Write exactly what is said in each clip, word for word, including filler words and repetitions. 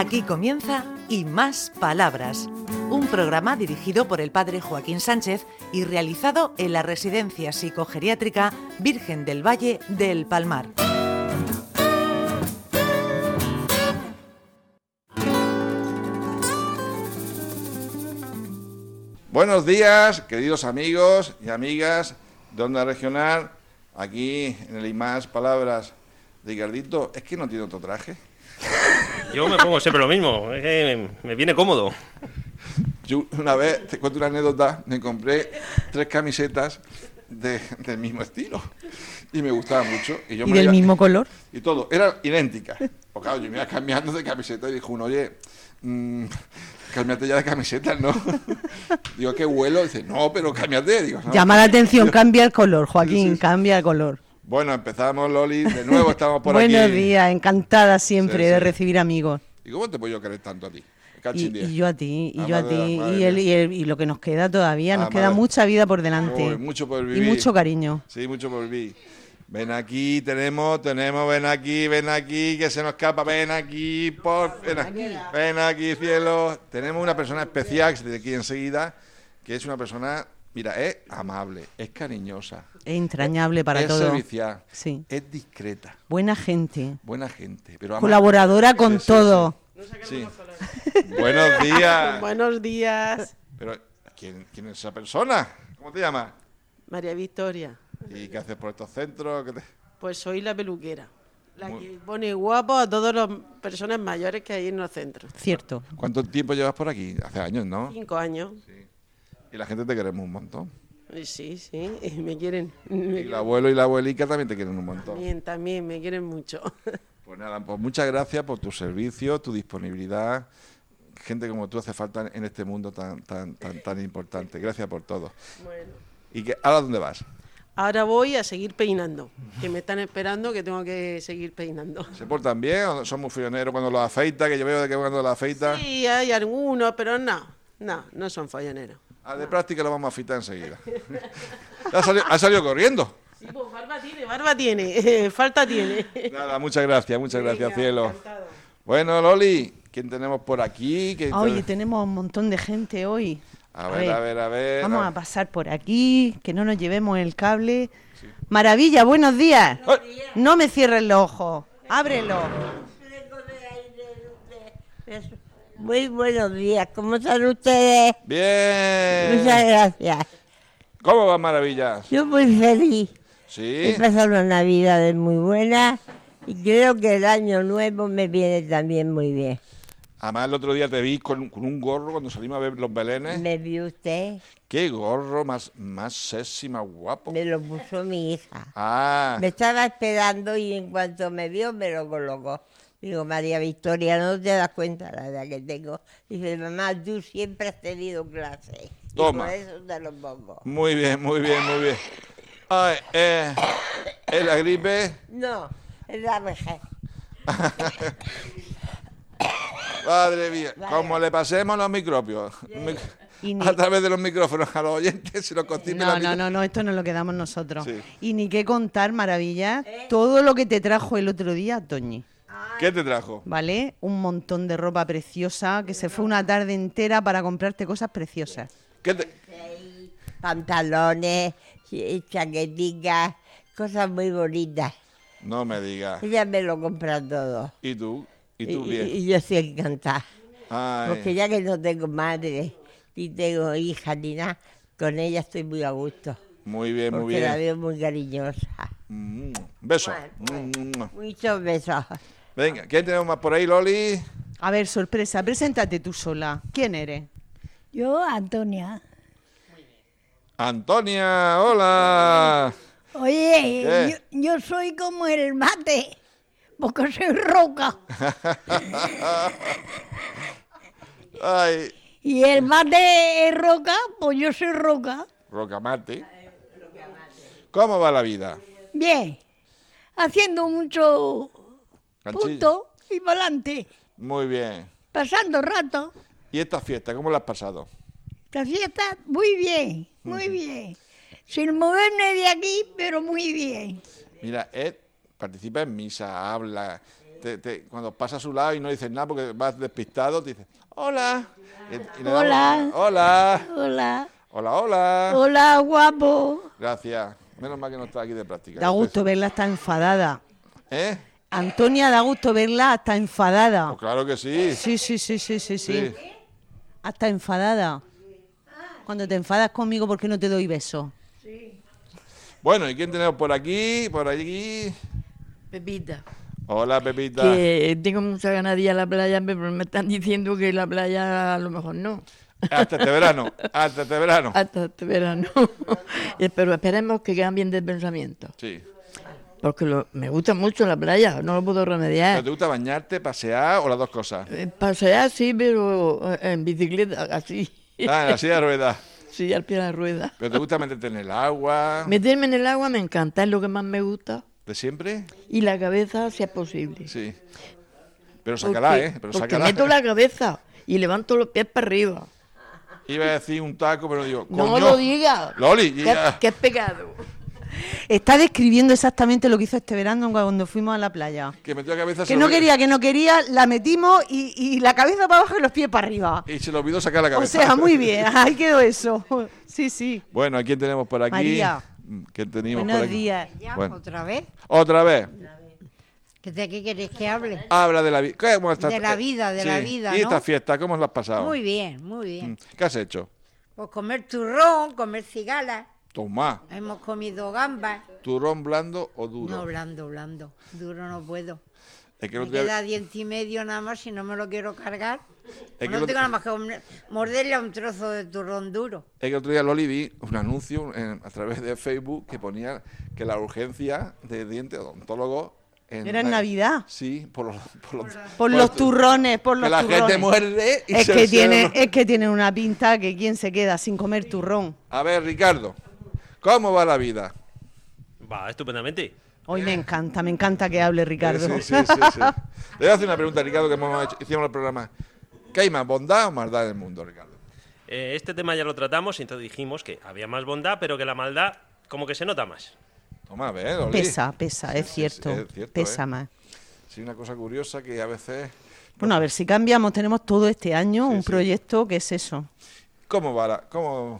Aquí comienza Imas Palabras, un programa dirigido por el padre Joaquín Sánchez y realizado en la residencia psicogeriátrica Virgen del Valle del Palmar. Buenos días, queridos amigos y amigas de Onda Regional, aquí en el Imas Palabras. Ricardito, es que no tiene otro traje. Yo me pongo siempre lo mismo, es que me viene cómodo. Yo una vez, te cuento una anécdota, me compré tres camisetas de, del mismo estilo y me gustaba mucho. ¿Y, yo ¿Y me del iba, mismo color? Y todo, eran idénticas. Pues claro, yo me iba cambiando de camiseta y dijo uno, oye, mmm, cámbiate ya de camiseta, ¿no? Digo, ¿qué vuelo? Dice, no, pero cámbiate. Digo, no, llama la atención, yo, cambia el color, Joaquín, sí, sí, cambia el color. Bueno, empezamos, Loli, de nuevo estamos por Buenos aquí. Buenos días, encantada siempre sí, sí. de recibir amigos. ¿Y cómo te puedo querer tanto a ti? Y, y yo a ti, y ah, yo a ti, y, el, y, el, y lo que nos queda todavía, ah, nos madre. queda mucha vida por delante. Uy, mucho por vivir. Y mucho cariño. Sí, mucho por vivir. Ven aquí, tenemos, tenemos, ven aquí, ven aquí, que se nos escapa, ven aquí, por, ven aquí, ven aquí, cielo. Tenemos una persona especial, que se aquí enseguida, que es una persona... Mira, es amable, es cariñosa. Es entrañable para todo. Es servicial, sí. Es discreta. Buena gente. Buena gente. Pero amable. Colaboradora con es, todo. No sí. Buenos días. Buenos días. Pero, ¿quién, ¿quién es esa persona? ¿Cómo te llamas? María Victoria. ¿Y qué haces por estos centros? ¿Qué te... Pues soy la peluquera. La Muy... que pone guapo a todas las personas mayores que hay en los centros. Cierto. ¿Cuánto tiempo llevas por aquí? Hace años, ¿no? Cinco años. Sí. Y la gente te queremos un montón. Sí, sí, me quieren. Me y el abuelo y la abuelica también te quieren un montón. También, también, me quieren mucho. Pues nada, pues muchas gracias por tu servicio, tu disponibilidad. Gente como tú hace falta en este mundo tan tan tan, tan importante. Gracias por todo. Bueno. ¿Y que, ahora dónde vas? Ahora voy a seguir peinando, que me están esperando, que tengo que seguir peinando. ¿Se portan bien o son muy folloneros cuando los afeitan? Que yo veo que cuando los afeitan... Sí, hay algunos, pero no, no, no son folloneros. A de práctica lo vamos a afitar enseguida. ¿Ha salido, ha salido corriendo? Sí, pues barba tiene, barba tiene, eh, falta tiene. Nada, muchas gracias, muchas gracias, venga, cielo. Encantado. Bueno, Loli, ¿quién tenemos por aquí? Oye, tenemos un montón de gente hoy. A, a ver, ver, a ver, a ver. Vamos a, a pasar por aquí, que no nos llevemos el cable. Sí. Maravilla, buenos días. Buenos días. No me cierres los ojos, ábrelo. Muy buenos días, ¿cómo están ustedes? Bien. Muchas gracias. ¿Cómo va, Maravilla? Yo muy feliz. Sí. He pasado unas navidades muy buenas y creo que el año nuevo me viene también muy bien. Además, el otro día te vi con, con un gorro cuando salimos a ver los belenes. ¿Me vio usted? Qué gorro más, más sexy, más guapo. Me lo puso mi hija. Ah. Me estaba esperando y en cuanto me vio me lo colocó. Digo, María Victoria, no te das cuenta la edad que tengo. Dice, mamá, tú siempre has tenido clase. Toma. Por eso te lo pongo. Muy bien, muy bien, muy bien. Ay, eh, ¿es la gripe? No, es la vejez. Madre mía, vale. Como le pasemos los microbios. Sí. Ni... A través de los micrófonos a los oyentes se los constituye. No, no, no, no, esto no lo quedamos nosotros. Sí. Y ni qué contar, Maravilla, ¿eh? Todo lo que te trajo el otro día, Toñi. ¿Qué te trajo? Vale, un montón de ropa preciosa, que se fue una tarde entera para comprarte cosas preciosas. ¿Qué te...? Pantalones, chaqueticas, cosas muy bonitas. No me digas. Ella me lo compra todo. ¿Y tú? ¿Y tú bien? Y, y yo estoy encantada. Ay. Porque ya que no tengo madre, ni tengo hija, ni nada, con ella estoy muy a gusto. Muy bien, muy bien. Porque la veo muy cariñosa. Mm, besos. Bueno, bueno, muchos besos. Venga, ¿qué tenemos más por ahí, Loli? A ver, sorpresa, preséntate tú sola. ¿Quién eres? Yo, Antonia. Muy bien. Antonia, hola. Oye, yo, yo soy como el mate, porque soy roca. Ay. Y el mate es roca, pues yo soy roca. Roca mate. ¿Cómo va la vida? Bien, haciendo mucho punto y para adelante. Muy bien. Pasando rato. ¿Y esta fiesta, cómo la has pasado? Esta fiesta, muy bien, muy uh-huh. bien. Sin moverme de aquí, pero muy bien. Mira, Ed participa en misa, habla, Te, te, cuando pasas a su lado y no dices nada porque vas despistado, te dices, hola. Y, y le hola. Hola. Hola. Hola, hola. Hola, guapo. Gracias. Menos mal que no estás aquí de práctica. Da gusto verla hasta enfadada. ¿Eh? Antonia, da gusto verla hasta enfadada. Pues claro que sí. Sí, sí, sí, sí, sí, sí. Hasta enfadada. Cuando te enfadas conmigo, ¿por qué no te doy besos? Sí. Bueno, ¿y quién tenemos por aquí? Por allí. Pepita. Hola, Pepita. Que tengo muchas ganas de ir a la playa, pero me están diciendo que la playa a lo mejor no. Hasta este verano, hasta este verano. Hasta este verano. Pero esperemos que cambien de pensamiento. Sí. Porque lo, me gusta mucho la playa, no lo puedo remediar. ¿Pero te gusta bañarte, pasear o las dos cosas? Eh, pasear sí, pero en bicicleta, así. Ah, en la silla de ruedas. Sí, al pie de la rueda. ¿Pero te gusta meterte en el agua? Meterme en el agua me encanta, es lo que más me gusta. ¿De siempre? Y la cabeza, si es posible. Sí. Pero sácala, porque, ¿eh? Pero porque sácala. Meto la cabeza y levanto los pies para arriba. Iba a decir un taco, pero digo, coño. No lo digas. Loli, qué, qué pecado. Está describiendo exactamente lo que hizo este verano cuando fuimos a la playa. Que metió la cabeza. Que no quería, que no quería, la metimos y, y la cabeza para abajo y los pies para arriba. Y se le olvidó sacar la cabeza. O sea, muy bien, ahí quedó eso. Sí, sí. Bueno, ¿a quién tenemos por aquí? María. ¿Qué tenemos Buenos por aquí? días. Bueno. ¿Otra vez? ¿Otra vez? ¿De qué queréis que hable? Habla de la vida. De la vida, de sí. la vida, ¿no? ¿Y esta fiesta cómo la has pasado? Muy bien, muy bien. ¿Qué has hecho? Pues comer turrón, comer cigalas. Tomá. Hemos comido gambas. ¿Turrón blando o duro? No, blando, blando. Duro no puedo. Es que me no te... queda diente y medio nada más si no me lo quiero cargar. Es que no tengo nada más que morderle a un trozo de turrón duro. Es que el otro día, Loli, vi un anuncio en, a través de Facebook que ponía que la urgencia de dientes odontólogos... En ¿Era en Navidad? Sí, por los, por los, por por los turrones, por los que la turrones. Gente muerde y es se... Que tiene, se... Es que tiene una pinta que quién se queda sin comer turrón. A ver, Ricardo, ¿cómo va la vida? Va estupendamente. Hoy me encanta, me encanta que hable Ricardo. Sí, sí, sí, sí, sí. Le voy a hacer una pregunta a Ricardo que hemos hecho, hicimos el programa. ¿Qué hay más, bondad o maldad en el mundo, Ricardo? Eh, este tema ya lo tratamos y entonces dijimos que había más bondad, pero que la maldad como que se nota más. Toma, a ver, Loli. Pesa, pesa, es cierto, es, es cierto pesa eh. más. Sí, una cosa curiosa que a veces... Bueno, a ver, si cambiamos, tenemos todo este año sí, un sí. proyecto que es eso. ¿Cómo va la, cómo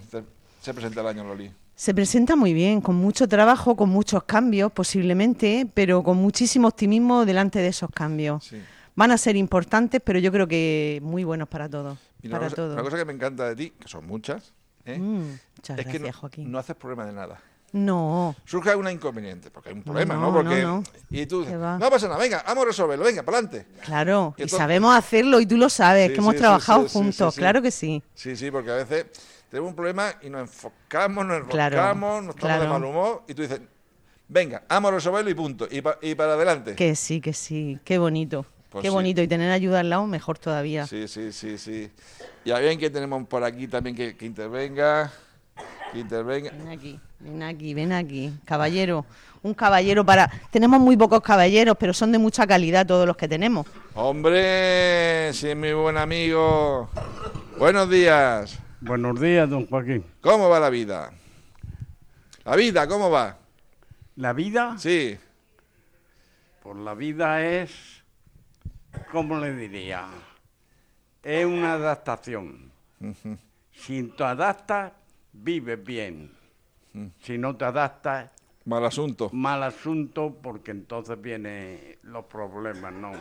se presenta el año, Loli? Se presenta muy bien, con mucho trabajo, con muchos cambios posiblemente, pero con muchísimo optimismo delante de esos cambios. Sí. Van a ser importantes, pero yo creo que muy buenos para todos. Y para cosa, todos. Una cosa que me encanta de ti, que son muchas, ¿eh? Mm, muchas es gracias, que no, Joaquín. No haces problema de nada. No. Surge alguna inconveniente, porque hay un problema, ¿no? ¿no? Porque no, no. Y tú dices, no pasa nada, venga, vamos a resolverlo, venga, para adelante. Claro, y, y sabemos hacerlo y tú lo sabes, sí, que sí, hemos sí, trabajado sí, juntos, sí, sí, claro sí. que sí. Sí, sí, porque a veces tenemos un problema y nos enfocamos, nos enroscamos, claro, nos estamos claro. de mal humor y tú dices, venga, vamos a resolverlo y punto, y, pa- y para adelante. Que sí, que sí, qué bonito, pues qué sí. bonito, y tener ayuda al lado mejor todavía. Sí, sí, sí, sí. Y a bien que tenemos por aquí también que, que intervenga... Que intervenga. Ven aquí, ven aquí, ven aquí, caballero, un caballero para... Tenemos muy pocos caballeros, pero son de mucha calidad todos los que tenemos. ¡Hombre! Sí, mi buen amigo. Buenos días. Buenos días, don Joaquín. ¿Cómo va la vida? La vida, ¿cómo va? ¿La vida? Sí. Pues la vida es, ¿cómo le diría? Es una adaptación. Uh-huh. Si te adaptas, vives bien. Si no te adaptas... Mal asunto. Mal asunto, porque entonces vienen los problemas, ¿no?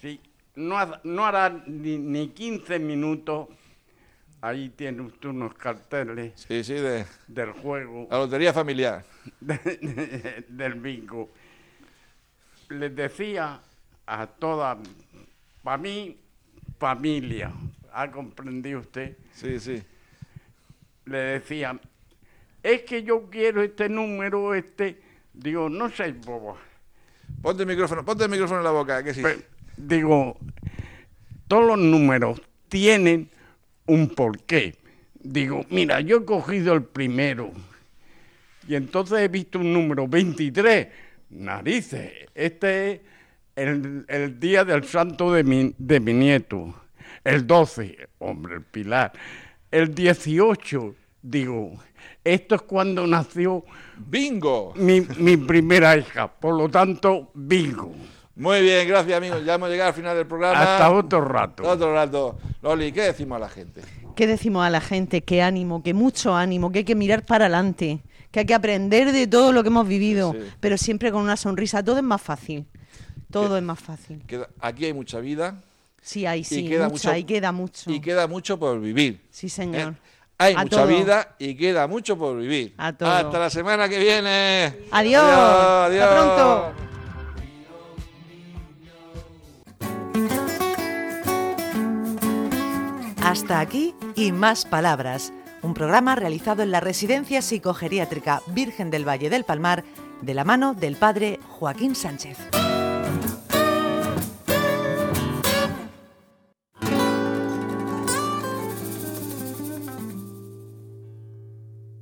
Si no, no hará ni, ni quince minutos, ahí tiene usted unos carteles sí, sí, de, del juego. La lotería familiar. De, de, del bingo. Les decía a todas, para mí, familia. ¿Ha comprendido usted? Sí, sí. Le decía, es que yo quiero este número, este... Digo, no seas bobo. Ponte el micrófono, ponte el micrófono en la boca, que sí. Pero, digo, todos los números tienen un porqué. Digo, mira, yo he cogido el primero. Y entonces he visto un número veintitrés. Narices, este es el, el día del santo de mi, de mi nieto. El doce, hombre, el Pilar... El dieciocho, digo, esto es cuando nació... ¡Bingo! Mi, mi primera hija, por lo tanto, bingo. Muy bien, gracias, amigos. Ya hemos llegado al final del programa. Hasta otro rato. Hasta otro rato. Loli, ¿qué decimos a la gente? ¿Qué decimos a la gente? Que ánimo, que mucho ánimo, que hay que mirar para adelante, que hay que aprender de todo lo que hemos vivido, sí, pero siempre con una sonrisa. Todo es más fácil. Todo que, es más fácil. Queda, aquí hay mucha vida. Sí, hay, sí, y queda mucha, mucho, y queda mucho. Y queda mucho por vivir. Sí, señor. ¿Eh? Hay a mucha todo. vida y queda mucho por vivir. A todo. Hasta la semana que viene. Adiós. Adiós. Adiós. Hasta pronto. Hasta aquí Y Más Palabras, un programa realizado en la Residencia Psicogeriátrica Virgen del Valle del Palmar de la mano del padre Joaquín Sánchez.